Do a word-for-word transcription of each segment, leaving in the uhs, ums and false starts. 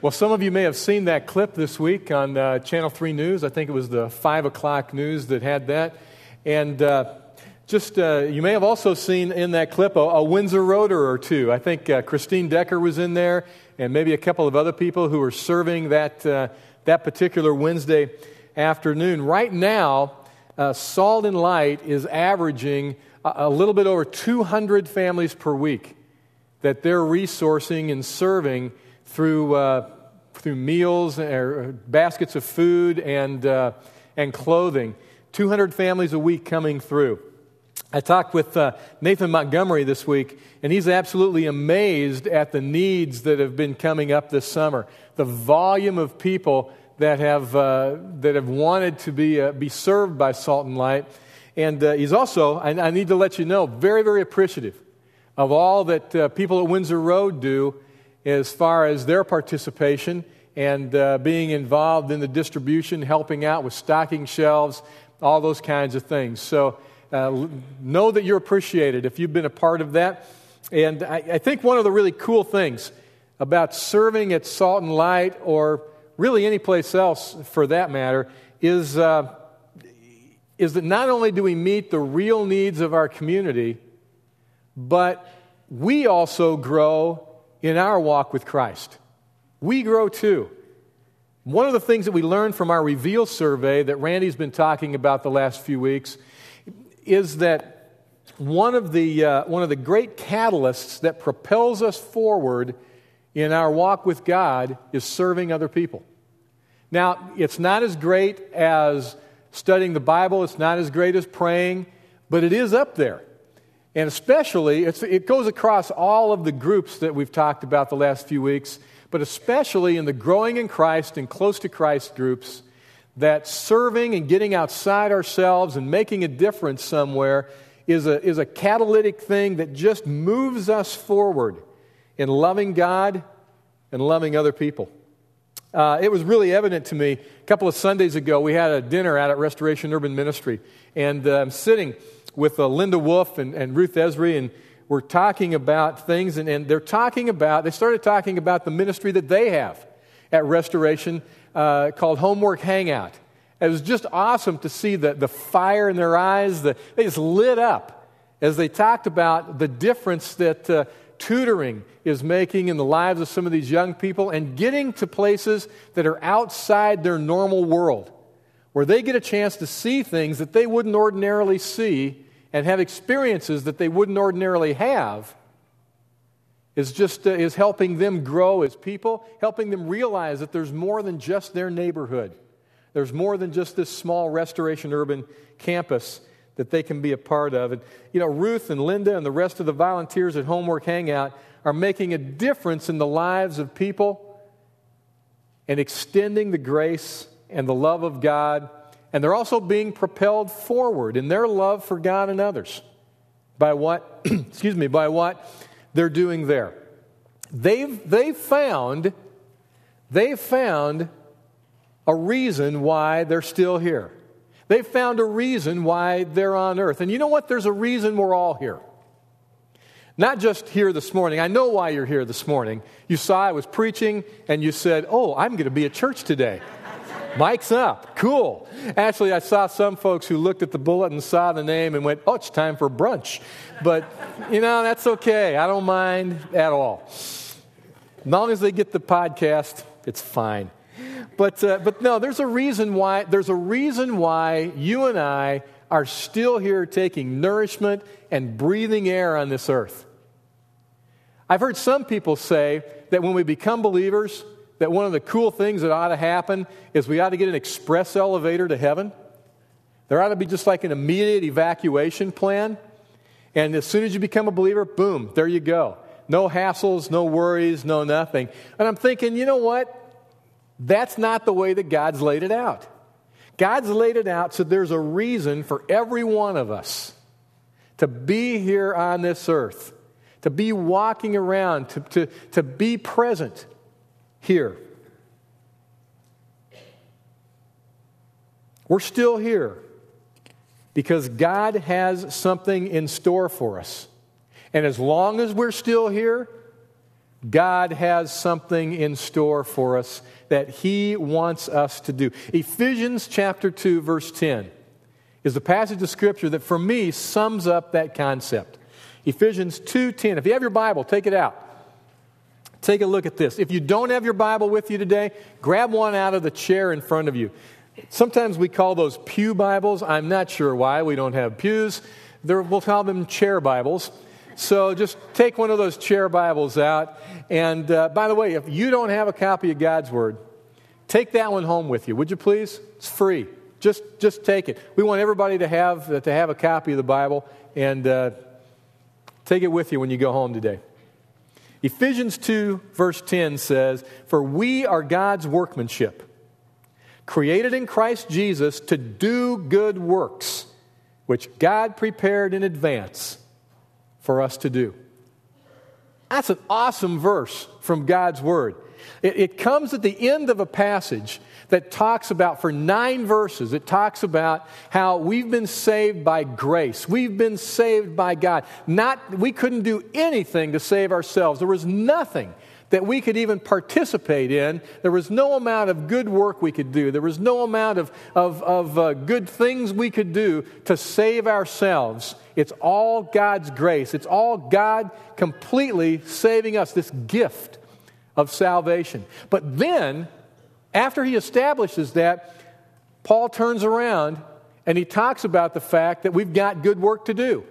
Well, some of you may have seen that clip this week on uh, Channel Three News. I think it was the five o'clock news that had that. And uh, just uh, you may have also seen in that clip a, a Windsor Rotor or two. I think uh, Christine Decker was in there, and maybe a couple of other people who were serving that uh, that particular Wednesday afternoon. Right now, uh, Salt and Light is averaging a, a little bit over two hundred families per week that they're resourcing and serving through uh, through meals or baskets of food and uh, and clothing. two hundred families a week coming through. I talked with uh, Nathan Montgomery this week, and he's absolutely amazed at the needs that have been coming up this summer. The volume of people that have uh, that have wanted to be uh, be served by Salt and Light, and uh, he's also, I, I need to let you know, very, very appreciative of all that uh, people at Windsor Road do as far as their participation and uh, being involved in the distribution, helping out with stocking shelves, all those kinds of things. So uh, know that you're appreciated if you've been a part of that. And I, I think one of the really cool things about serving at Salt and Light, or really any place else for that matter, is uh, is that not only do we meet the real needs of our community, but we also grow in our walk with Christ. We grow too. One of the things that we learned from our Reveal survey that Randy's been talking about the last few weeks is that one of the uh, one of the great catalysts that propels us forward in our walk with God is serving other people. Now, it's not as great as studying the Bible, it's not as great as praying, but it is up there. And especially, it's, it goes across all of the groups that we've talked about the last few weeks, but especially in the growing in Christ and close to Christ groups, that serving and getting outside ourselves and making a difference somewhere is a, is a catalytic thing that just moves us forward in loving God and loving other people. Uh, it was really evident to me a couple of Sundays ago. We had a dinner out at Restoration Urban Ministry, and uh, I'm sitting with uh, Linda Wolf and, and Ruth Esri, and we're talking about things, and, and they're talking about, they started talking about the ministry that they have at Restoration uh, called Homework Hangout. It was just awesome to see the, the fire in their eyes. The, they just lit up as they talked about the difference that uh, tutoring is making in the lives of some of these young people, and getting to places that are outside their normal world, where they get a chance to see things that they wouldn't ordinarily see and have experiences that they wouldn't ordinarily have, is just uh, is helping them grow as people, helping them realize that there's more than just their neighborhood. There's more than just this small Restoration Urban campus that they can be a part of. And, you know, Ruth and Linda and the rest of the volunteers at Homework Hangout are making a difference in the lives of people and extending the grace and the love of God. And they're also being propelled forward in their love for God and others by what, excuse me, by what they're doing there. They've, they've found, they've found a reason why they're still here. They've found a reason why they're on earth. And you know what? There's a reason we're all here. Not just here this morning. I know why you're here this morning. You saw I was preaching, and you said, oh, I'm going to be at church today. Mike's up. Cool. Actually, I saw some folks who looked at the bullet and saw the name and went, oh, it's time for brunch. But, you know, that's okay. I don't mind at all. As long as they get the podcast, it's fine. But uh, but no, there's a reason why there's a reason why you and I are still here taking nourishment and breathing air on this earth. I've heard some people say that when we become believers, that one of the cool things that ought to happen is we ought to get an express elevator to heaven. There ought to be just like an immediate evacuation plan. And as soon as you become a believer, boom, there you go. No hassles, no worries, no nothing. And I'm thinking, you know what? That's not the way that God's laid it out. God's laid it out so there's a reason for every one of us to be here on this earth, to be walking around, to, to, to be present here. We're still here because God has something in store for us. And as long as we're still here, God has something in store for us that he wants us to do. Ephesians chapter two, verse ten is the passage of Scripture that for me sums up that concept. Ephesians two ten. If you have your Bible, take it out. Take a look at this. If you don't have your Bible with you today, grab one out of the chair in front of you. Sometimes we call those pew Bibles. I'm not sure why we don't have pews. They're, we'll call them chair Bibles. So just take one of those chair Bibles out. And uh, by the way, if you don't have a copy of God's Word, take that one home with you, would you please? It's free. Just just take it. We want everybody to have uh, to have a copy of the Bible, and uh, take it with you when you go home today. Ephesians two, verse ten says, "For we are God's workmanship, created in Christ Jesus to do good works, which God prepared in advance for us to do." That's an awesome verse from God's Word. It, it comes at the end of a passage that talks about, for nine verses, it talks about how we've been saved by grace. We've been saved by God. Not, we couldn't do anything to save ourselves. There was nothing that we could even participate in. There was no amount of good work we could do. There was no amount of, of, of uh, good things we could do to save ourselves. It's all God's grace. It's all God completely saving us, this gift of salvation. But then, after he establishes that, Paul turns around and he talks about the fact that we've got good work to do.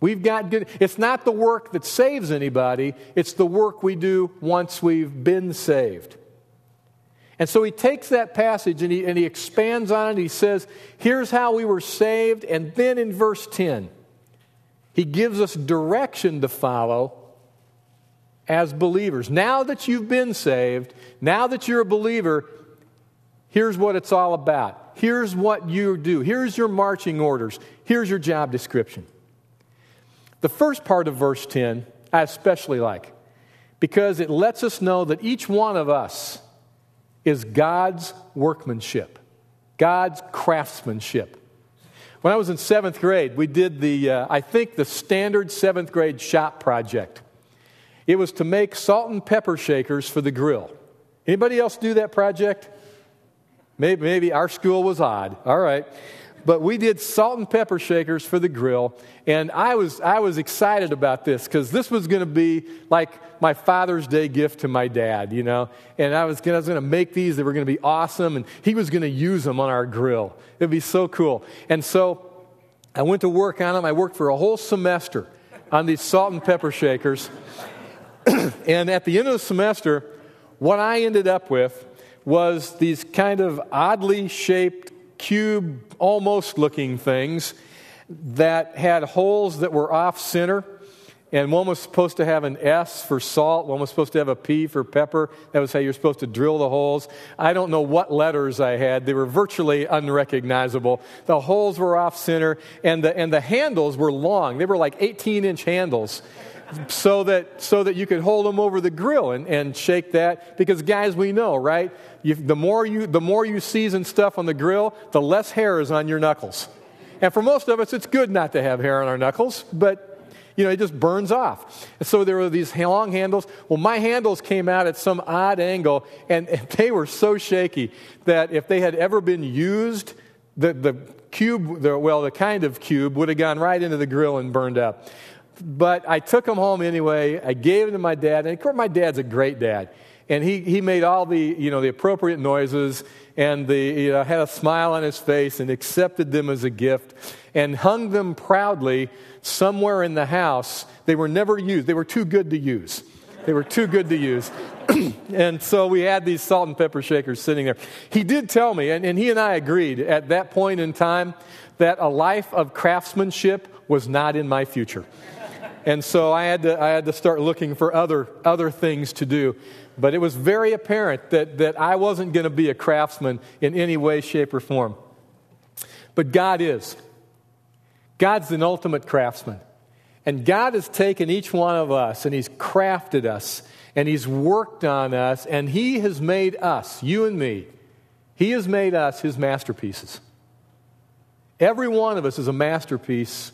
We've got good, it's not the work that saves anybody, it's the work we do once we've been saved. And so he takes that passage and he, and he expands on it. He says, here's how we were saved. And then in verse ten, he gives us direction to follow as believers. Now that you've been saved, now that you're a believer, here's what it's all about. Here's what you do. Here's your marching orders. Here's your job description. The first part of verse ten I especially like, because it lets us know that each one of us is God's workmanship, God's craftsmanship. When I was in seventh grade, we did the, uh, I think, the standard seventh grade shop project. It was to make salt and pepper shakers for the grill. Anybody else do that project? Maybe, maybe our school was odd. All right. But we did salt and pepper shakers for the grill, and I was I was excited about this because this was going to be like my Father's Day gift to my dad, you know. And I was gonna, I was going to make these; they were going to be awesome, and he was going to use them on our grill. It'd be so cool. And so I went to work on them. I worked for a whole semester on these salt and pepper shakers, and at the end of the semester, what I ended up with was these kind of oddly shaped cube, almost-looking things that had holes that were off-center, and one was supposed to have an S for salt, one was supposed to have a P for pepper. That was how you're supposed to drill the holes. I don't know what letters I had. They were virtually unrecognizable. The holes were off-center, and the and the handles were long. They were like eighteen-inch handles, so that so that you could hold them over the grill and, and shake that. Because guys, we know, right? You, the more you the more you season stuff on the grill, the less hair is on your knuckles. And for most of us, it's good not to have hair on our knuckles, but you know, it just burns off. And so there were these long handles. Well, my handles came out at some odd angle, and they were so shaky that if they had ever been used, the the cube, the, well, the kind of cube would have gone right into the grill and burned up. But I took them home anyway. I gave them to my dad, and of course, my dad's a great dad, and he, he made all the you know the appropriate noises, and the you know, had a smile on his face, and accepted them as a gift, and hung them proudly somewhere in the house. They were never used. They were too good to use. They were too good to use. And so we had these salt and pepper shakers sitting there. He did tell me, and, and he and I agreed at that point in time, that a life of craftsmanship was not in my future. And so I had to I had to start looking for other other things to do. But it was very apparent that, that I wasn't going to be a craftsman in any way, shape, or form. But God is. God's an ultimate craftsman. And God has taken each one of us, and he's crafted us, and he's worked on us, and he has made us, you and me, he has made us his masterpieces. Every one of us is a masterpiece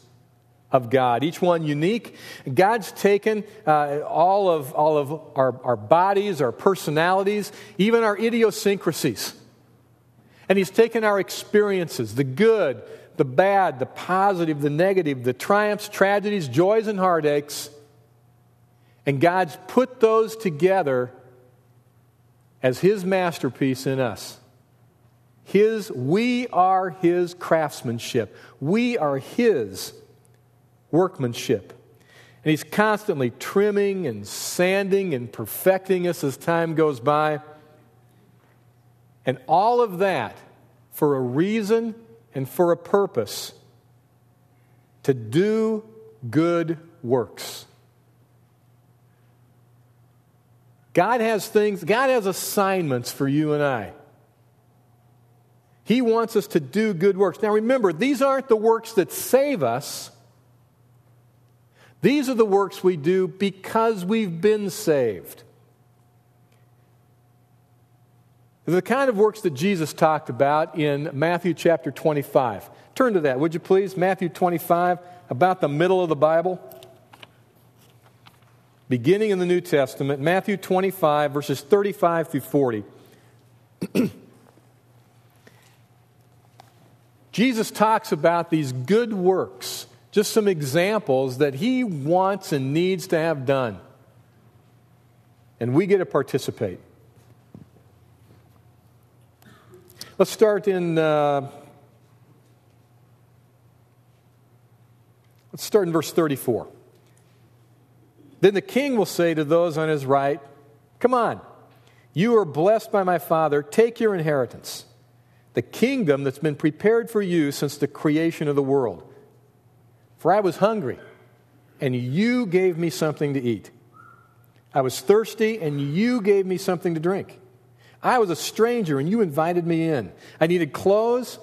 of God, each one unique. God's taken uh, all of all of our, our bodies, our personalities, even our idiosyncrasies. And he's taken our experiences, the good, the bad, the positive, the negative, the triumphs, tragedies, joys, and heartaches. And God's put those together as his masterpiece in us. His, we are his craftsmanship. We are his workmanship. And he's constantly trimming and sanding and perfecting us as time goes by. And all of that for a reason and for a purpose, to do good works. God has things, God has assignments for you and I. He wants us to do good works. Now remember, these aren't the works that save us. These are the works we do because we've been saved. They're the kind of works that Jesus talked about in Matthew chapter twenty-five. Turn to that, would you please? Matthew twenty-five, about the middle of the Bible. Beginning in the New Testament, Matthew twenty-five, verses thirty-five through forty. Jesus talks about these good works, just some examples that he wants and needs to have done. And we get to participate. Let's start in... Uh, let's start in verse thirty-four. Then the king will say to those on his right, "Come on, you are blessed by my Father. Take your inheritance, the kingdom that's been prepared for you since the creation of the world. For I was hungry, and you gave me something to eat. I was thirsty, and you gave me something to drink. I was a stranger, and you invited me in. I needed clothes,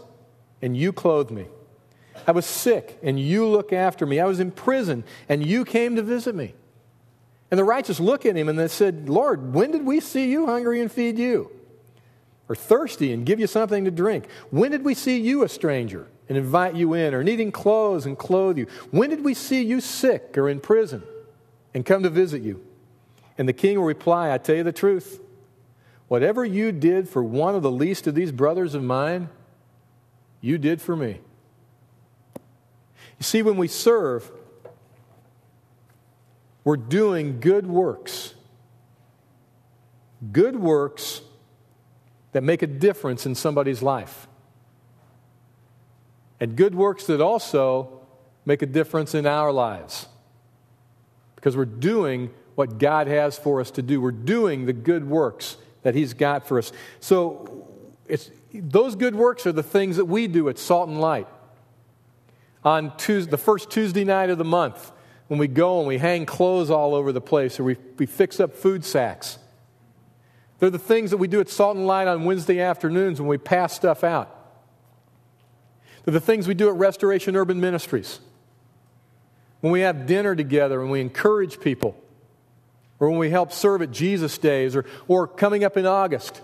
and you clothed me. I was sick, and you looked after me. I was in prison, and you came to visit me." And the righteous look at him and they said, "Lord, when did we see you hungry and feed you? Or thirsty and give you something to drink? When did we see you a stranger and invite you in? Or needing clothes and clothe you? When did we see you sick or in prison and come to visit you?" And the king will reply, "I tell you the truth, whatever you did for one of the least of these brothers of mine, you did for me." You see, when we serve, we're doing good works. Good works that make a difference in somebody's life. And good works that also make a difference in our lives. Because we're doing what God has for us to do. We're doing the good works that he's got for us. So it's, those good works are the things that we do at Salt and Light. On Tuesday, the first Tuesday night of the month, when we go and we hang clothes all over the place, or we, we fix up food sacks. They're the things that we do at Salt and Light on Wednesday afternoons when we pass stuff out. They're the things we do at Restoration Urban Ministries. When we have dinner together and we encourage people. Or when we help serve at Jesus Days. Or, or coming up in August,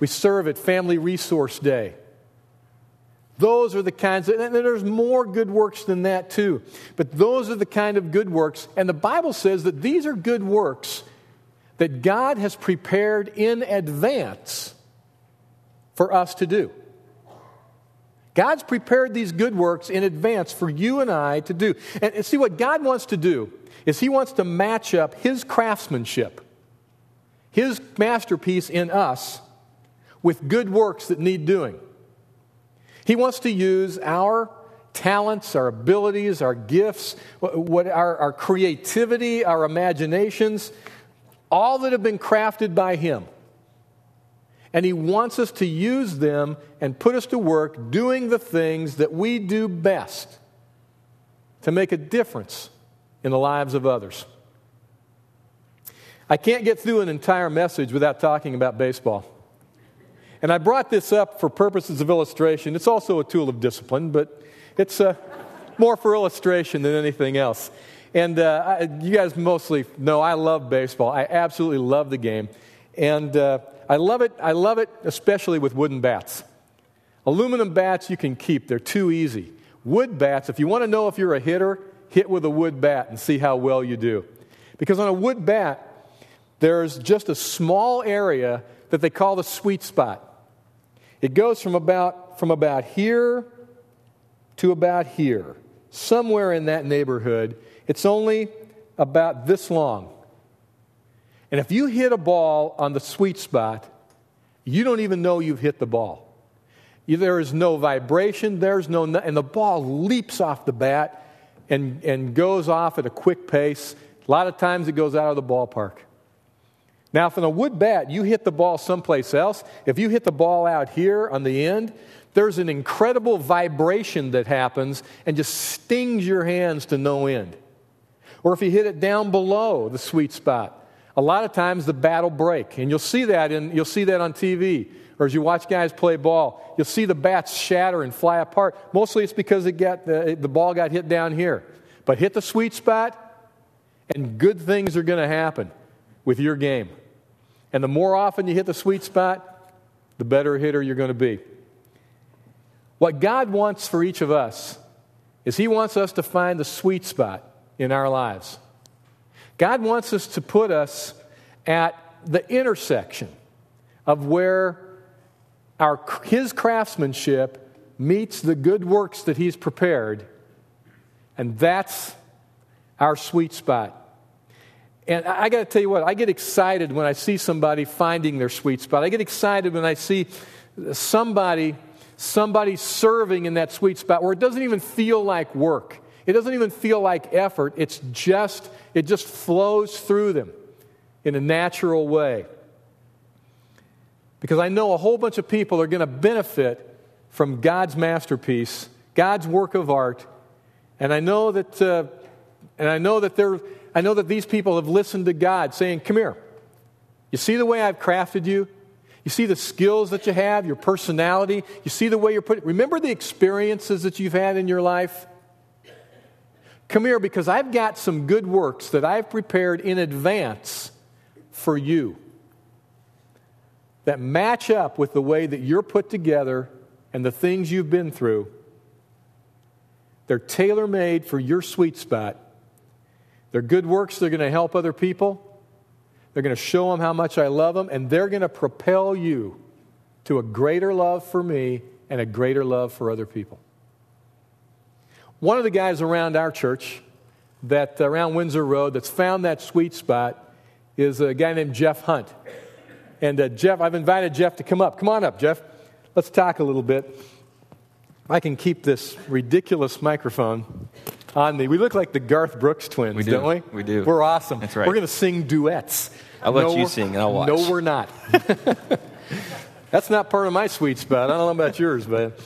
we serve at Family Resource Day. Those are the kinds, of, and there's more good works than that too. But those are the kind of good works, and the Bible says that these are good works that God has prepared in advance for us to do. God's prepared these good works in advance for you and I to do. And, and see, what God wants to do is he wants to match up his craftsmanship, his masterpiece in us, with good works that need doing. He wants to use our talents, our abilities, our gifts, what our, our creativity, our imaginations, all that have been crafted by him. And he wants us to use them and put us to work doing the things that we do best to make a difference in the lives of others. I can't get through an entire message without talking about baseball. And I brought this up for purposes of illustration. It's also a tool of discipline, but it's uh, more for illustration than anything else. And uh, I, you guys mostly know I love baseball. I absolutely love the game. And uh, I love it, I love it especially with wooden bats. Aluminum bats you can keep. They're too easy. Wood bats, if you want to know if you're a hitter, hit with a wood bat and see how well you do. Because on a wood bat, there's just a small area that they call the sweet spot. It goes from about from about here to about here. Somewhere in that neighborhood, it's only about this long. And if you hit a ball on the sweet spot, you don't even know you've hit the ball. There is no vibration, there's no, and the ball leaps off the bat and, and goes off at a quick pace. A lot of times it goes out of the ballpark. Now, if in a wood bat you hit the ball someplace else, if you hit the ball out here on the end, there's an incredible vibration that happens and just stings your hands to no end. Or if you hit it down below the sweet spot, a lot of times the bat will break, and you'll see that in you'll see that on T V. Or as you watch guys play ball, you'll see the bats shatter and fly apart. Mostly it's because it got the, the ball got hit down here. But hit the sweet spot, and good things are going to happen with your game. And the more often you hit the sweet spot, the better hitter you're going to be. What God wants for each of us is He wants us to find the sweet spot in our lives. God wants us to put us at the intersection of where Our, his craftsmanship meets the good works that He's prepared, and that's our sweet spot. And I, I got to tell you what, I get excited when I see somebody finding their sweet spot. I get excited when I see somebody, somebody serving in that sweet spot where it doesn't even feel like work. It doesn't even feel like effort. It's just, it just flows through them in a natural way. Because I know a whole bunch of people are going to benefit from God's masterpiece, God's work of art, and I know that, uh, and I know that they're, I know that these people have listened to God, saying, "Come here. You see the way I've crafted you. You see the skills that you have, your personality. You see the way you're put. Remember the experiences that you've had in your life. Come here, because I've got some good works that I've prepared in advance for you." That match up with the way that you're put together and the things you've been through. They're tailor-made for your sweet spot. They're good works. They're going to help other people. They're going to show them how much I love them, and they're going to propel you to a greater love for me and a greater love for other people. One of the guys around our church, that around Windsor Road, that's found that sweet spot is a guy named Jeff Hunt. And uh, Jeff, I've invited Jeff to come up. Come on up, Jeff. Let's talk a little bit. I can keep this ridiculous microphone on me. We look like the Garth Brooks twins, we do. don't we? We do. We're awesome. That's right. We're going to sing duets. I'll no, let you sing, and I'll watch. No, we're not. That's not part of my sweet spot. I don't know about yours, but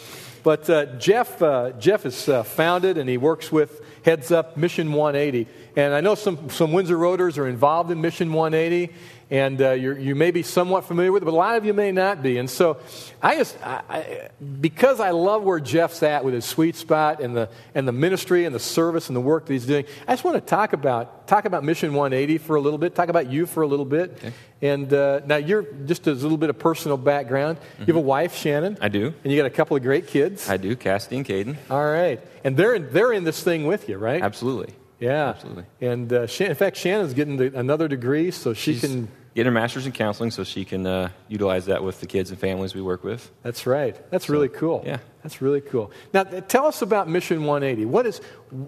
but uh, Jeff uh, Jeff is uh, founded, and he works with Heads Up Mission one eighty. And I know some some Windsor Rotors are involved in Mission one eighty. And uh, you're, you may be somewhat familiar with it, but a lot of you may not be. And so, I just I, I, because I love where Jeff's at with his sweet spot and the and the ministry and the service and the work that he's doing, I just want to talk about talk about Mission one eighty for a little bit. Talk about you for a little bit. Okay. And uh, now you're just a little bit of personal background. Mm-hmm. You have a wife, Shannon. I do. And you got a couple of great kids. I do, Cassidy and Caden. All right, and they're in, they're in this thing with you, right? Absolutely. Yeah. Absolutely. And uh, in fact, Shannon's getting the, another degree, so she She's, can. Get her master's in counseling so she can uh, utilize that with the kids and families we work with. That's right. That's so, really cool. Yeah. That's really cool. Now, tell us about Mission one eighty. What is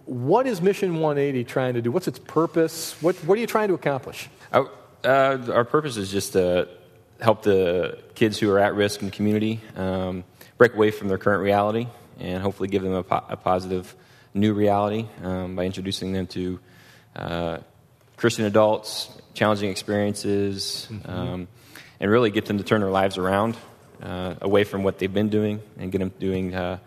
what is Mission one eighty trying to do? What's its purpose? What What are you trying to accomplish? I, uh, our purpose is just to help the kids who are at risk in the community um, break away from their current reality and hopefully give them a, po- a positive new reality um, by introducing them to uh, Christian adults, challenging experiences, mm-hmm. um, and really get them to turn their lives around, uh, away from what they've been doing, and get them doing uh,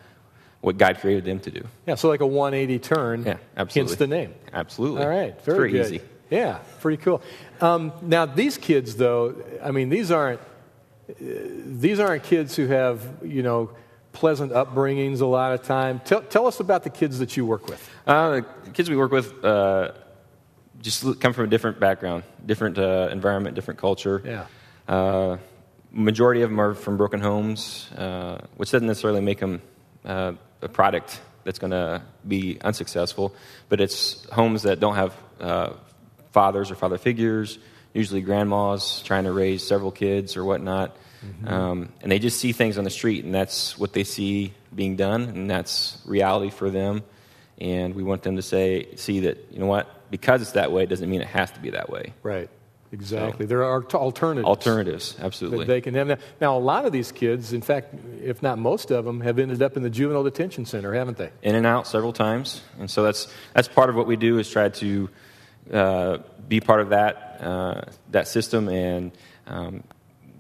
what God created them to do. Yeah, so like a one eighty turn, yeah, absolutely. Hence the name. Absolutely. All right, very pretty good. Easy. Yeah, pretty cool. Um, now, these kids, though, I mean, these aren't uh, these aren't kids who have, you know, pleasant upbringings a lot of time. Tell, tell us about the kids that you work with. Uh, the kids we work with... Uh, Just come from a different background, different uh, environment, different culture. Yeah. Uh, majority of them are from broken homes, uh, which doesn't necessarily make them uh, a product that's going to be unsuccessful. But it's homes that don't have uh, fathers or father figures, usually grandmas trying to raise several kids or whatnot. Mm-hmm. Um, and they just see things on the street, and that's what they see being done, and that's reality for them. And we want them to say, see that, you know what, because it's that way doesn't mean it has to be that way. Right, exactly. So, there are alternatives. Alternatives, absolutely. That they can have. Now, now, a lot of these kids, in fact, if not most of them, have ended up in the juvenile detention center, haven't they? In and out several times. And so that's that's part of what we do is try to uh, be part of that uh, that system. And um,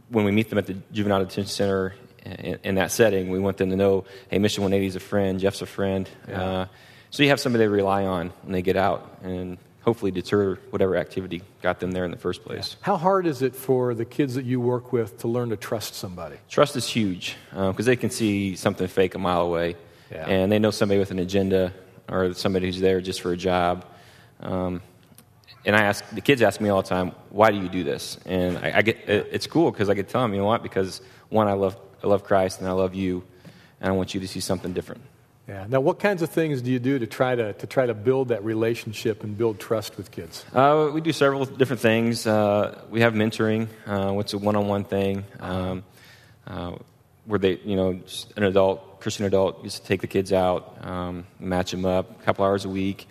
when we meet them at the juvenile detention center in, in that setting, we want them to know, hey, Mission one eighty is a friend, Jeff's a friend. Yeah. Uh, So you have somebody they rely on when they get out and hopefully deter whatever activity got them there in the first place. Yeah. How hard is it for the kids that you work with to learn to trust somebody? Trust is huge because um, they can see something fake a mile away. Yeah. And they know somebody with an agenda or somebody who's there just for a job. Um, and I ask the kids ask me all the time, why do you do this? And I, I get it, it's cool because I get to tell them, you know what, because one, I love I love Christ and I love you and I want you to see something different. Yeah. Now, what kinds of things do you do to try to to try to build that relationship and build trust with kids? Uh, we do several different things. Uh, we have mentoring, uh, which is a one-on-one thing, um, uh, where they, you know, just an adult, Christian adult, used to take the kids out, um, match them up a couple hours a week.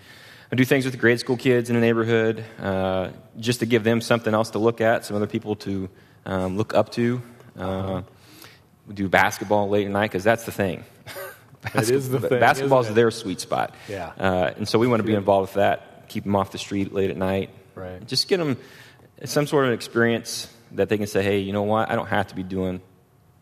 I do things with the grade school kids in the neighborhood, uh, just to give them something else to look at, some other people to um, look up to. Uh, we do basketball late at night because that's the thing. That is the thing, basketball is their sweet spot. Yeah. Uh, and so we want to be involved with that, keep them off the street late at night. Right. Just get them some sort of experience that they can say, hey, you know what, I don't have to be doing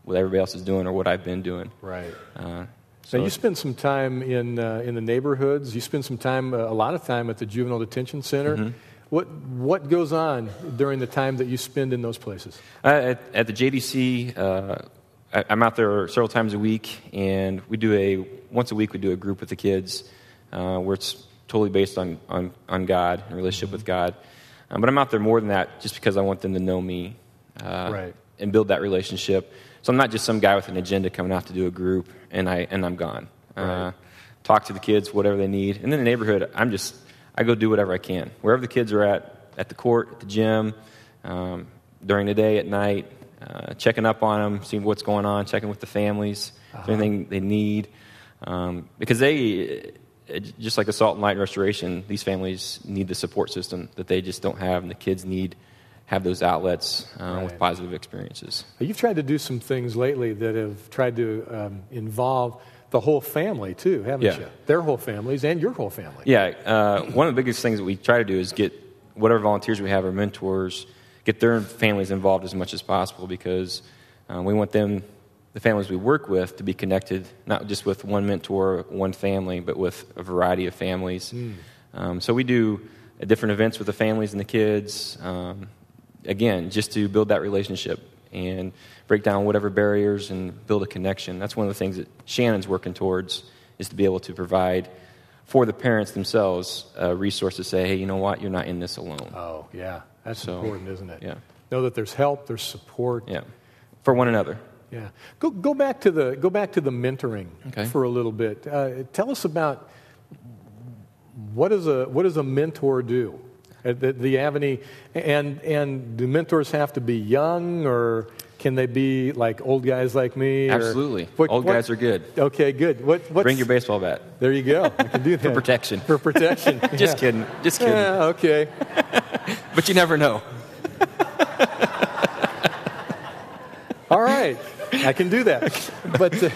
what everybody else is doing or what I've been doing. Right. Uh, so now you spend some time in uh, in the neighborhoods. You spend some time, uh, a lot of time at the juvenile detention center. Mm-hmm. What what goes on during the time that you spend in those places? Uh, at, at the J D C, uh I'm out there several times a week, and we do a once a week we do a group with the kids uh, where it's totally based on on, on God and relationship with God. Um, but I'm out there more than that just because I want them to know me uh, right. and build that relationship. So I'm not just some guy with an agenda coming out to do a group and I and I'm gone. Uh, right. Talk to the kids whatever they need, and in the neighborhood I'm just I go do whatever I can wherever the kids are at at the court, at the gym, um, during the day, at night. Uh, checking up on them, seeing what's going on, checking with the families, uh-huh. anything they need. Um, because they, just like the Salt and Light and Restoration, these families need the support system that they just don't have, and the kids need have those outlets uh, right. with positive experiences. You've tried to do some things lately that have tried to um, involve the whole family, too, haven't yeah. you? Their whole families and your whole family. Yeah. Uh, one of the biggest things that we try to do is get whatever volunteers we have or mentors get their families involved as much as possible because um, we want them, the families we work with, to be connected not just with one mentor, one family, but with a variety of families. Mm. Um, so we do different events with the families and the kids, um, again, just to build that relationship and break down whatever barriers and build a connection. That's one of the things that Shannon's working towards is to be able to provide for the parents themselves a resource to say, hey, you know what, you're not in this alone. Oh, yeah. That's so important, isn't it? Yeah. Know that there's help, there's support. Yeah. For one another. Yeah. Go go back to the go back to the mentoring okay. for a little bit. Uh, tell us about what is a what does a mentor do? Uh, the, the Avenue, and and do mentors have to be young or can they be like old guys like me? Absolutely. Or what, old what, guys are good. Okay, good. What? What's, bring your baseball bat. There you go. I can do that. For protection. For protection. Just yeah. kidding. Just kidding. Yeah, okay. But you never know. All right. I can do that. But uh,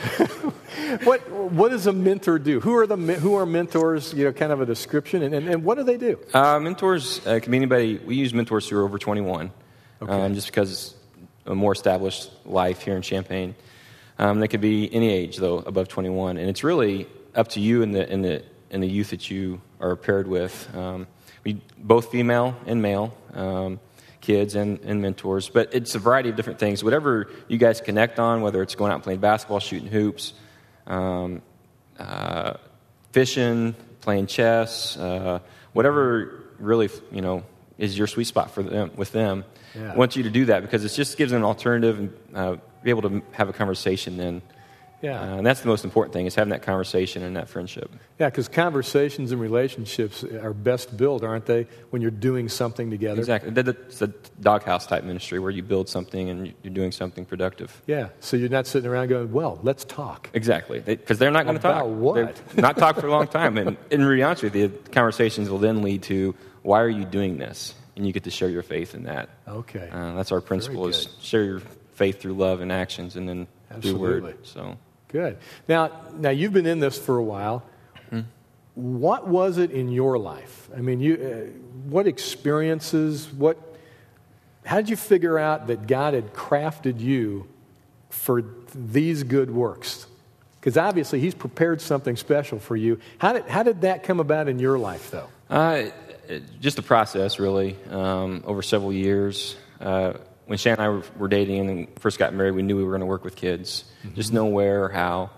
what what does a mentor do? Who are the who are mentors, you know, kind of a description, and, and, and what do they do? Uh, mentors uh, can be anybody. We use mentors who are over twenty-one, okay. um, just because a more established life here in Champaign. Um, they could be any age, though, above twenty-one. And it's really up to you and the, and the, and the youth that you are paired with. Um, we both female and male um, kids and, and mentors, but it's a variety of different things. Whatever you guys connect on, whether it's going out and playing basketball, shooting hoops, um, uh, fishing, playing chess, uh, whatever really you know is your sweet spot for them with them. Yeah. I want you to do that because it just gives them an alternative and uh, be able to have a conversation then Yeah. Uh, and that's the most important thing, is having that conversation and that friendship. Yeah, because conversations and relationships are best built, aren't they, when you're doing something together? Exactly. It's a doghouse-type ministry where you build something and you're doing something productive. Yeah, so you're not sitting around going, well, let's talk. Exactly, because they, they're not going to talk. About what? Not talk for a long time. And in reality, the conversations will then lead to, why are you doing this? And you get to share your faith in that. Okay. Uh, that's our principle, is share your faith through love and actions, and then Absolutely. Through word. So. Good. Now, now you've been in this for a while. Mm-hmm. What was it in your life? I mean, you, uh, what experiences? What? How did you figure out that God had crafted you for these good works? Because obviously, He's prepared something special for you. How did how did that come about in your life, though? Uh, just a process, really, um, over several years. Uh, When Shannon and I were dating and first got married, we knew we were going to work with kids. Mm-hmm. Just know where or how.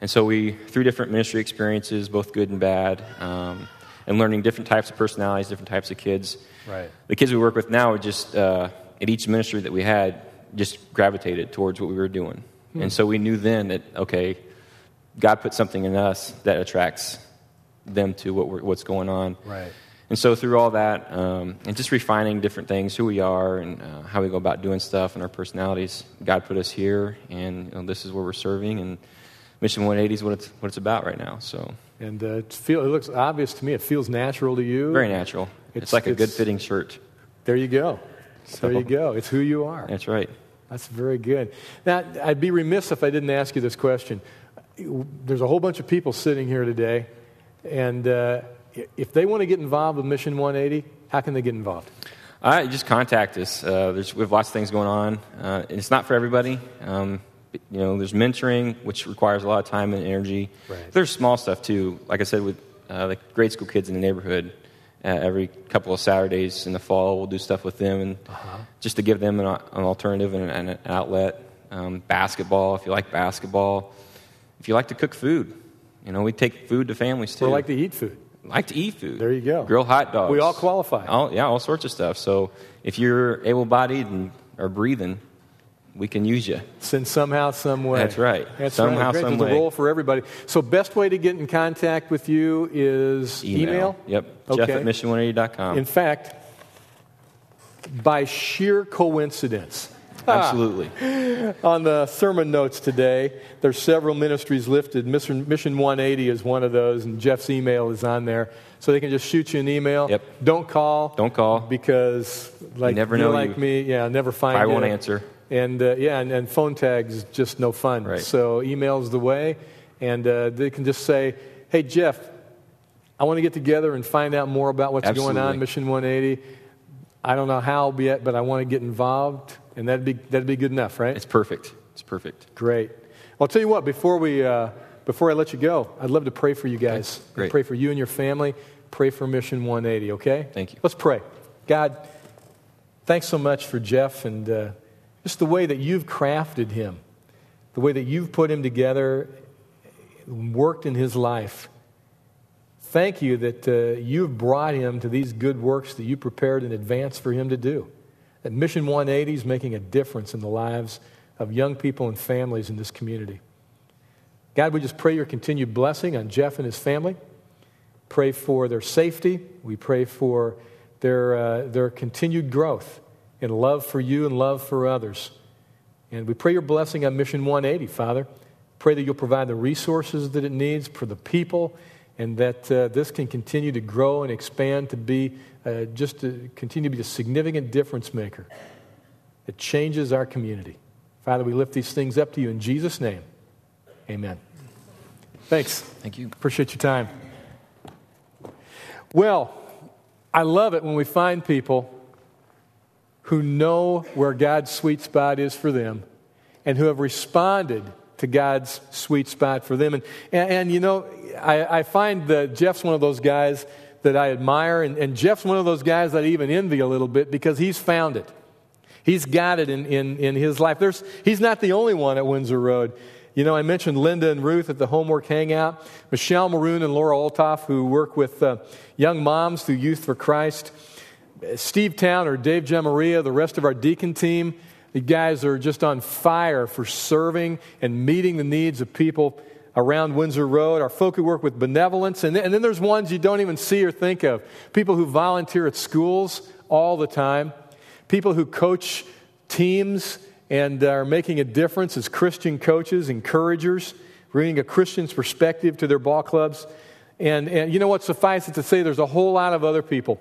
And so we, through different ministry experiences, both good and bad, um, and learning different types of personalities, different types of kids. Right. The kids we work with now are just, uh, at each ministry that we had, just gravitated towards what we were doing. Hmm. And so we knew then that, okay, God put something in us that attracts them to what we're, what's going on. Right. And so through all that, um, and just refining different things, who we are and uh, how we go about doing stuff and our personalities, God put us here, and you know, this is where we're serving, and Mission one eighty is what it's, what it's about right now. So, And uh, it, feel, it looks obvious to me. It feels natural to you. Very natural. It's, it's like a good-fitting shirt. There you go. So, there you go. It's who you are. That's right. That's very good. Now, I'd be remiss if I didn't ask you this question. There's a whole bunch of people sitting here today, and... Uh, if they want to get involved with Mission one eighty, how can they get involved? Uh, just contact us. Uh, there's, we have lots of things going on. Uh, and it's not for everybody. Um, you know, there's mentoring, which requires a lot of time and energy. Right. There's small stuff, too. Like I said, with uh, the grade school kids in the neighborhood, uh, every couple of Saturdays in the fall, we'll do stuff with them, and uh-huh. just to give them an, an alternative and an, an outlet. Um, basketball, if you like basketball. If you like to cook food, you know, we take food to families, too. Or like to eat food. Like to eat food. There you go. Grill hot dogs. We all qualify. All, yeah, all sorts of stuff. So if you're able-bodied and are breathing, we can use you. Send somehow, some way. That's right. That's somehow, right. some There's way. There's a role for everybody. So best way to get in contact with you is email. email? Yep. Okay. Jeff at mission one eighty dot com. In fact, by sheer coincidence. Absolutely. On the sermon notes today, there's several ministries listed. Mission one eighty is one of those, and Jeff's email is on there. So they can just shoot you an email. Yep. Don't call. Don't call. Because like you, never know you like you. me, yeah, I'll never find you. I won't answer. And, uh, yeah, and, and phone tag's just no fun. Right. So email's the way. And uh, they can just say, hey, Jeff, I want to get together and find out more about what's Absolutely. going on, Mission one eighty. I don't know how yet, but I want to get involved. And that'd be that'd be good enough, right? It's perfect. It's perfect. Great. Well, I'll tell you what. Before we uh, before I let you go, I'd love to pray for you guys. Okay. Pray for you and your family. Pray for Mission one eighty. Okay. Thank you. Let's pray. God, thanks so much for Jeff and uh, just the way that you've crafted him, the way that you've put him together, worked in his life. Thank you that uh, you've brought him to these good works that you prepared in advance for him to do. That Mission one eighty is making a difference in the lives of young people and families in this community. God, we just pray your continued blessing on Jeff and his family. Pray for their safety. We pray for their uh, their continued growth in love for you and love for others. And we pray your blessing on Mission one eighty, Father. Pray that you'll provide the resources that it needs for the people, and that uh, this can continue to grow and expand to be uh, just to continue to be a significant difference maker that changes our community. Father, we lift these things up to you in Jesus' name. Amen. Thanks. Thank you. Appreciate your time. Well, I love it when we find people who know where God's sweet spot is for them and who have responded to God's sweet spot for them. And, and, and you know, I, I find that Jeff's one of those guys that I admire, and, and Jeff's one of those guys that I even envy a little bit because he's found it. He's got it in, in, in his life. There's, he's not the only one at Windsor Road. You know, I mentioned Linda and Ruth at the Homework Hangout, Michelle Maroon and Laura Althoff, who work with uh, young moms through Youth for Christ, Steve Towner, Dave Jamaria, the rest of our deacon team, The guys are just on fire for serving and meeting the needs of people around Windsor Road. Our folk who work with benevolence. And then, and then there's ones you don't even see or think of. People who volunteer at schools all the time. People who coach teams and are making a difference as Christian coaches, encouragers, bringing a Christian's perspective to their ball clubs. And, and you know what? Suffice it to say, there's a whole lot of other people.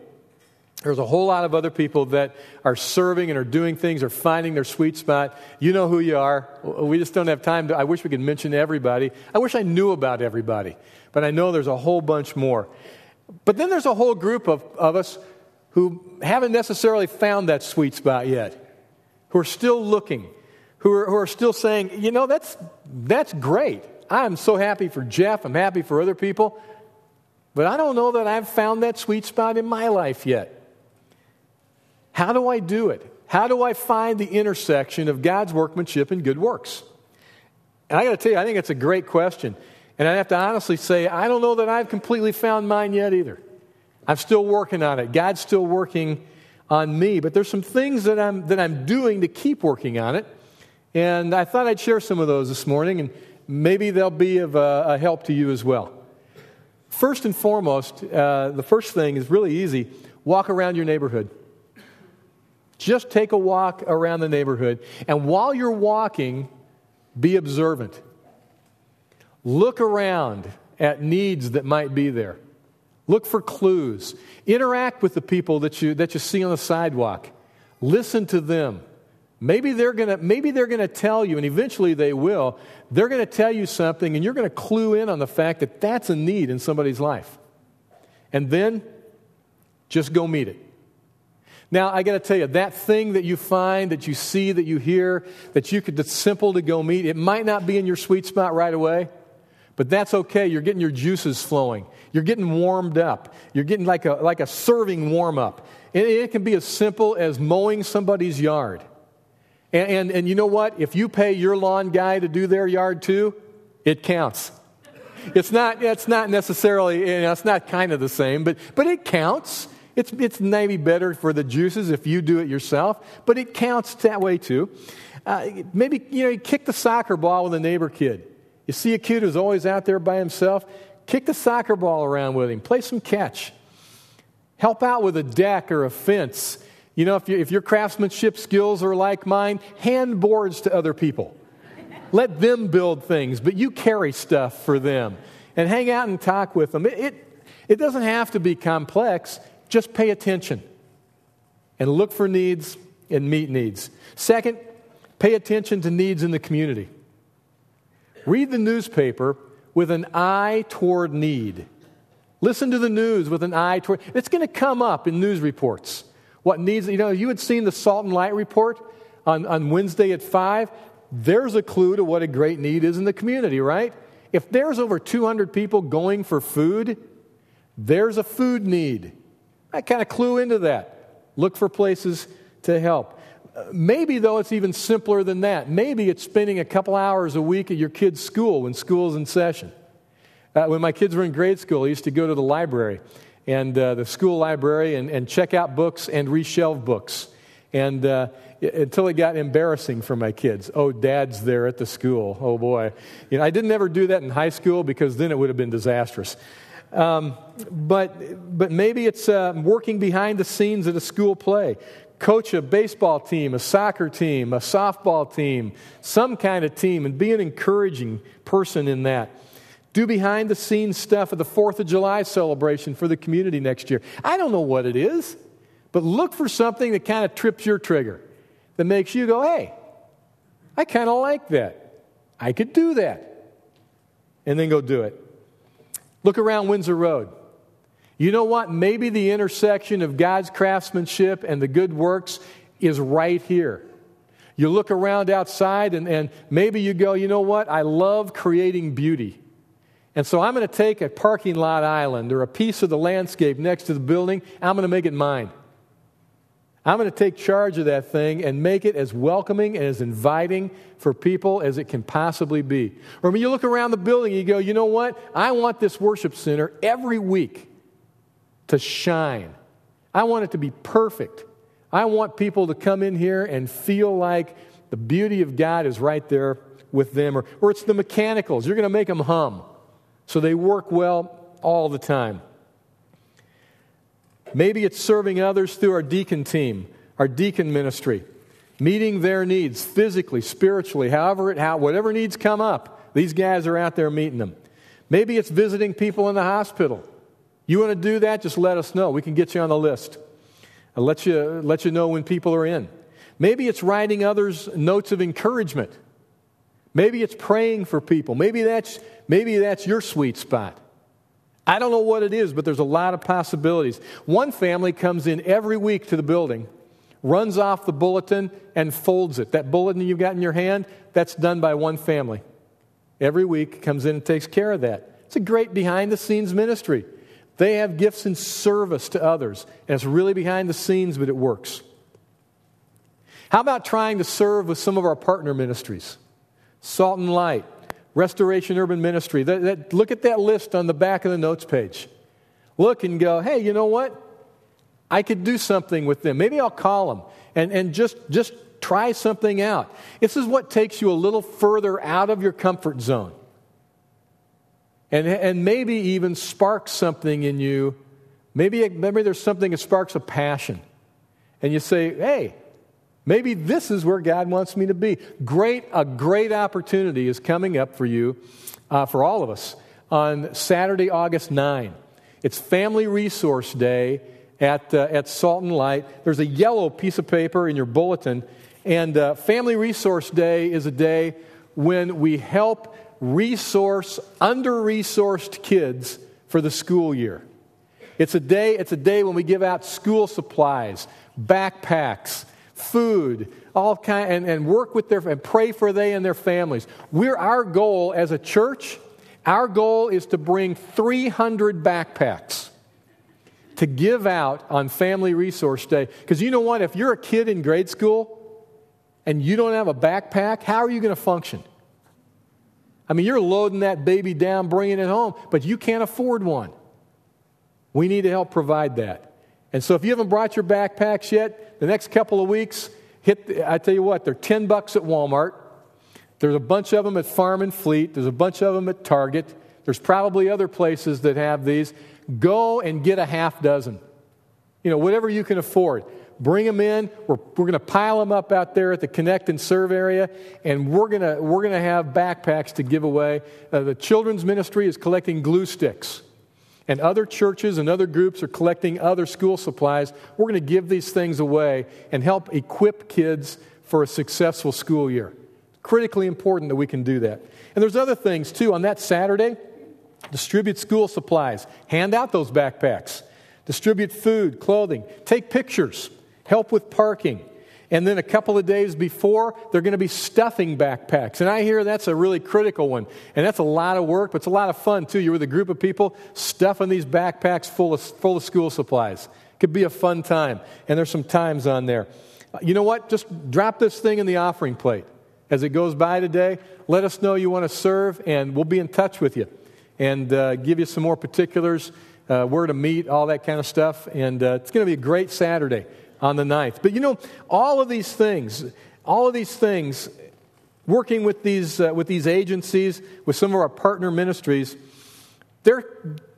There's a whole lot of other people that are serving and are doing things, are finding their sweet spot. You know who you are. We just don't have time to. I wish we could mention everybody. I wish I knew about everybody, but I know there's a whole bunch more. But then there's a whole group of, of us who haven't necessarily found that sweet spot yet, who are still looking, who are, who are still saying, you know, that's that's great. I'm so happy for Jeff. I'm happy for other people. But I don't know that I've found that sweet spot in my life yet. How do I do it? How do I find the intersection of God's workmanship and good works? And I got to tell you, I think it's a great question. And I have to honestly say, I don't know that I've completely found mine yet either. I'm still working on it. God's still working on me. But there's some things that I'm that I'm doing to keep working on it. And I thought I'd share some of those this morning, and maybe they'll be of a, a help to you as well. First and foremost, uh, the first thing is really easy. Walk around your neighborhood. Just take a walk around the neighborhood. And while you're walking, be observant. Look around at needs that might be there. Look for clues. Interact with the people that you that you see on the sidewalk. Listen to them. Maybe they're gonna, maybe they're gonna tell you, and eventually they will, they're gonna tell you something, and you're gonna clue in on the fact that that's a need in somebody's life. And then just go meet it. Now, I got to tell you, that thing that you find, that you see, that you hear, that you could, that's simple to go meet, it might not be in your sweet spot right away, but that's okay. You're getting your juices flowing. You're getting warmed up. You're getting like a, like a serving warm-up. It, it can be as simple as mowing somebody's yard. And, and, and you know what? If you pay your lawn guy to do their yard too, it counts. It's not, it's not necessarily, you know, it's not kind of the same, but, but it counts. It's it's maybe better for the juices if you do it yourself, but it counts that way too. Uh, maybe, you know, you kick the soccer ball with a neighbor kid. You see a kid who's always out there by himself, kick the soccer ball around with him. Play some catch. Help out with a deck or a fence. You know, if, you, if your craftsmanship skills are like mine, hand boards to other people. Let them build things, but you carry stuff for them. And hang out and talk with them. It It, it doesn't have to be complex. Just pay attention and look for needs and meet needs. Second, pay attention to needs in the community. Read the newspaper with an eye toward need. Listen to the news with an eye toward. It's going to come up in news reports. What needs, you know, you had seen the Salt and Light report on, on Wednesday at five. There's a clue to what a great need is in the community, right? If there's over two hundred people going for food, there's a food need. I kind of clue into that. Look for places to help. Maybe, though, it's even simpler than that. Maybe it's spending a couple hours a week at your kid's school when school's in session. Uh, when my kids were in grade school, I used to go to the library, and uh, the school library, and, and check out books and reshelve books, and uh, until it got embarrassing for my kids. Oh, Dad's there at the school. Oh, boy. You know, I didn't ever do that in high school because then it would have been disastrous. Um, but but maybe it's uh, working behind the scenes at a school play. Coach a baseball team, a soccer team, a softball team, some kind of team, and be an encouraging person in that. Do behind-the-scenes stuff at the fourth of July celebration for the community next year. I don't know what it is, but look for something that kind of trips your trigger, that makes you go, hey, I kind of like that. I could do that. And then go do it. Look around Windsor Road. You know what? Maybe the intersection of God's craftsmanship and the good works is right here. You look around outside, and, and maybe you go, you know what? I love creating beauty. And so I'm going to take a parking lot island or a piece of the landscape next to the building, I'm going to make it mine. I'm going to take charge of that thing and make it as welcoming and as inviting for people as it can possibly be. Or when you look around the building, you go, you know what? I want this worship center every week to shine. I want it to be perfect. I want people to come in here and feel like the beauty of God is right there with them. Or, or it's the mechanicals. You're going to make them hum. So they work well all the time. Maybe it's serving others through our deacon team, our deacon ministry, meeting their needs physically, spiritually, however it, how, whatever needs come up. These guys are out there meeting them. Maybe it's visiting people in the hospital. You want to do that? Just let us know. We can get you on the list. I'll let you, let you know when people are in. Maybe it's writing others notes of encouragement. Maybe it's praying for people. Maybe that's, maybe that's your sweet spot. I don't know what it is, but there's a lot of possibilities. One family comes in every week to the building, runs off the bulletin, and folds it. That bulletin you've got in your hand, that's done by one family. Every week comes in and takes care of that. It's a great behind-the-scenes ministry. They have gifts in service to others, and it's really behind the scenes, but it works. How about trying to serve with some of our partner ministries? Salt and Light, Restoration Urban Ministry. That, that, look at that list on the back of the notes page. Look and go, hey, you know what? I could do something with them. Maybe I'll call them and, and just, just try something out. This is what takes you a little further out of your comfort zone and, and maybe even sparks something in you. Maybe, maybe there's something that sparks a passion. And you say, hey, maybe this is where God wants me to be. Great, a great opportunity is coming up for you, uh, for all of us, on Saturday, August ninth. It's Family Resource Day at uh, at Salt and Light. There's a yellow piece of paper in your bulletin, and uh, Family Resource Day is a day when we help resource under-resourced kids for the school year. It's a day. It's a day when we give out school supplies, backpacks, food, all kind, and, and work with their, and pray for they and their families. We're, our goal as a church, our goal is to bring three hundred backpacks to give out on Family Resource Day. Because you know what? If you're a kid in grade school and you don't have a backpack, how are you going to function? I mean, you're loading that baby down, bringing it home, but you can't afford one. We need to help provide that. And so if you haven't brought your backpacks yet, the next couple of weeks, hit. The, I tell you what, they're ten bucks at Walmart. There's a bunch of them at Farm and Fleet. There's a bunch of them at Target. There's probably other places that have these. Go and get a half dozen. You know, whatever you can afford. Bring them in. We're, we're going to pile them up out there at the Connect and Serve area, and we're going to we're going to have backpacks to give away. Uh, the children's ministry is collecting glue sticks. And other churches and other groups are collecting other school supplies. We're going to give these things away and help equip kids for a successful school year. Critically important that we can do that. And there's other things, too. On that Saturday, distribute school supplies. Hand out those backpacks. Distribute food, clothing. Take pictures. Help with parking. And then a couple of days before, they're going to be stuffing backpacks. And I hear that's a really critical one. And that's a lot of work, but it's a lot of fun, too. You're with a group of people stuffing these backpacks full of full of school supplies. Could be a fun time. And there's some times on there. You know what? Just drop this thing in the offering plate. As it goes by today, let us know you want to serve, and we'll be in touch with you and uh, give you some more particulars, uh, where to meet, all that kind of stuff. And uh, it's going to be a great Saturday on the ninth. But you know, all of these things, all of these things, working with these uh, with these agencies, with some of our partner ministries, they're,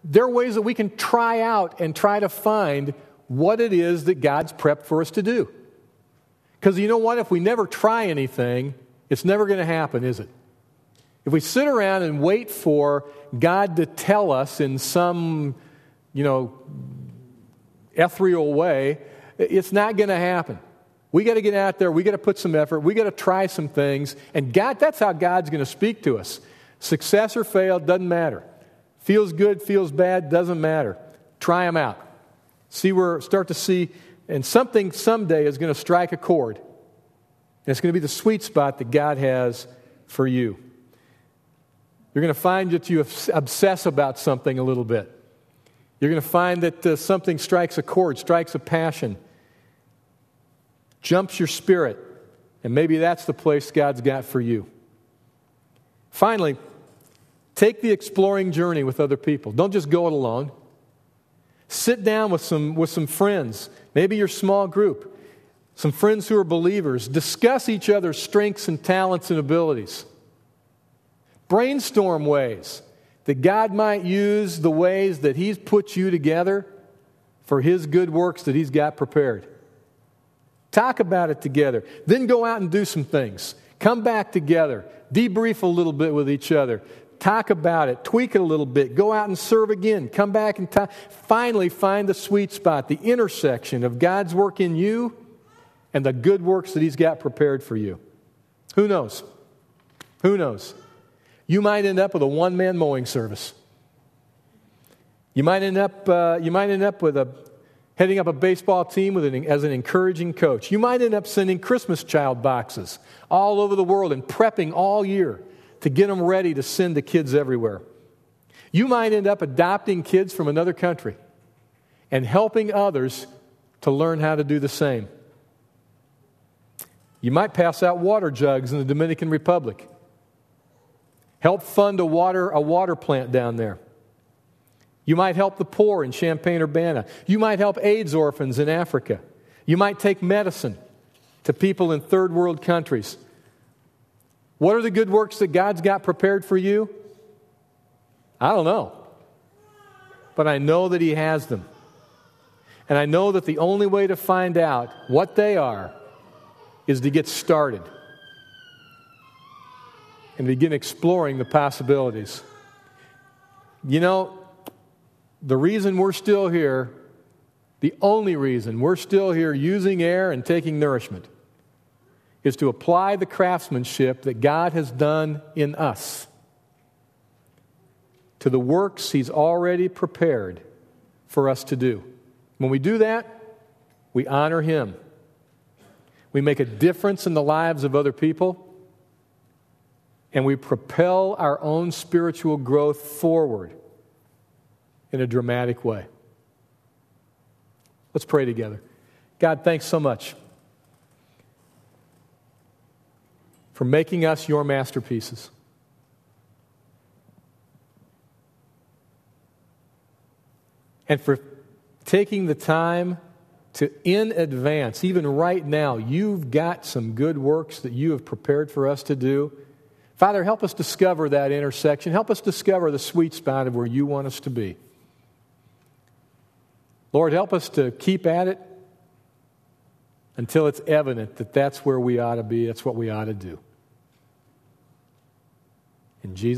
they're ways that we can try out and try to find what it is that God's prepped for us to do. Because you know what? If we never try anything, it's never going to happen, is it? If we sit around and wait for God to tell us in some, you know, ethereal way, it's not going to happen. We got to get out there. We got to put some effort. We got to try some things. And God, that's how God's going to speak to us. Success or fail, doesn't matter. Feels good, feels bad, doesn't matter. Try them out. See where, start to see, and something someday is going to strike a chord. And it's going to be the sweet spot that God has for you. You're going to find that you obsess about something a little bit. You're going to find that uh, something strikes a chord, strikes a passion, jumps your spirit, and maybe that's the place God's got for you. Finally, take the exploring journey with other people. Don't just go it alone. Sit down with some with some friends, maybe your small group, some friends who are believers, discuss each other's strengths and talents and abilities. Brainstorm ways that God might use the ways that He's put you together for His good works that He's got prepared. Talk about it together. Then go out and do some things. Come back together. Debrief a little bit with each other. Talk about it. Tweak it a little bit. Go out and serve again. Come back and talk. Finally, find the sweet spot, the intersection of God's work in you and the good works that He's got prepared for you. Who knows? Who knows? You might end up with a one-man mowing service. You might end up. Uh, you might end up with a heading up a baseball team with an, as an encouraging coach. You might end up sending Christmas child boxes all over the world and prepping all year to get them ready to send to kids everywhere. You might end up adopting kids from another country and helping others to learn how to do the same. You might pass out water jugs in the Dominican Republic. Help fund a water, a water plant down there. You might help the poor in Champaign-Urbana. You might help AIDS orphans in Africa. You might take medicine to people in third world countries. What are the good works that God's got prepared for you? I don't know. But I know that He has them. And I know that the only way to find out what they are is to get started and begin exploring the possibilities. You know, the reason we're still here, the only reason we're still here using air and taking nourishment, is to apply the craftsmanship that God has done in us to the works He's already prepared for us to do. When we do that, we honor Him. We make a difference in the lives of other people, and we propel our own spiritual growth forward in a dramatic way. Let's pray together. God, thanks so much for making us your masterpieces. And for taking the time to, in advance, even right now, you've got some good works that you have prepared for us to do. Father, help us discover that intersection. Help us discover the sweet spot of where you want us to be. Lord, help us to keep at it until it's evident that that's where we ought to be, that's what we ought to do. In Jesus' name.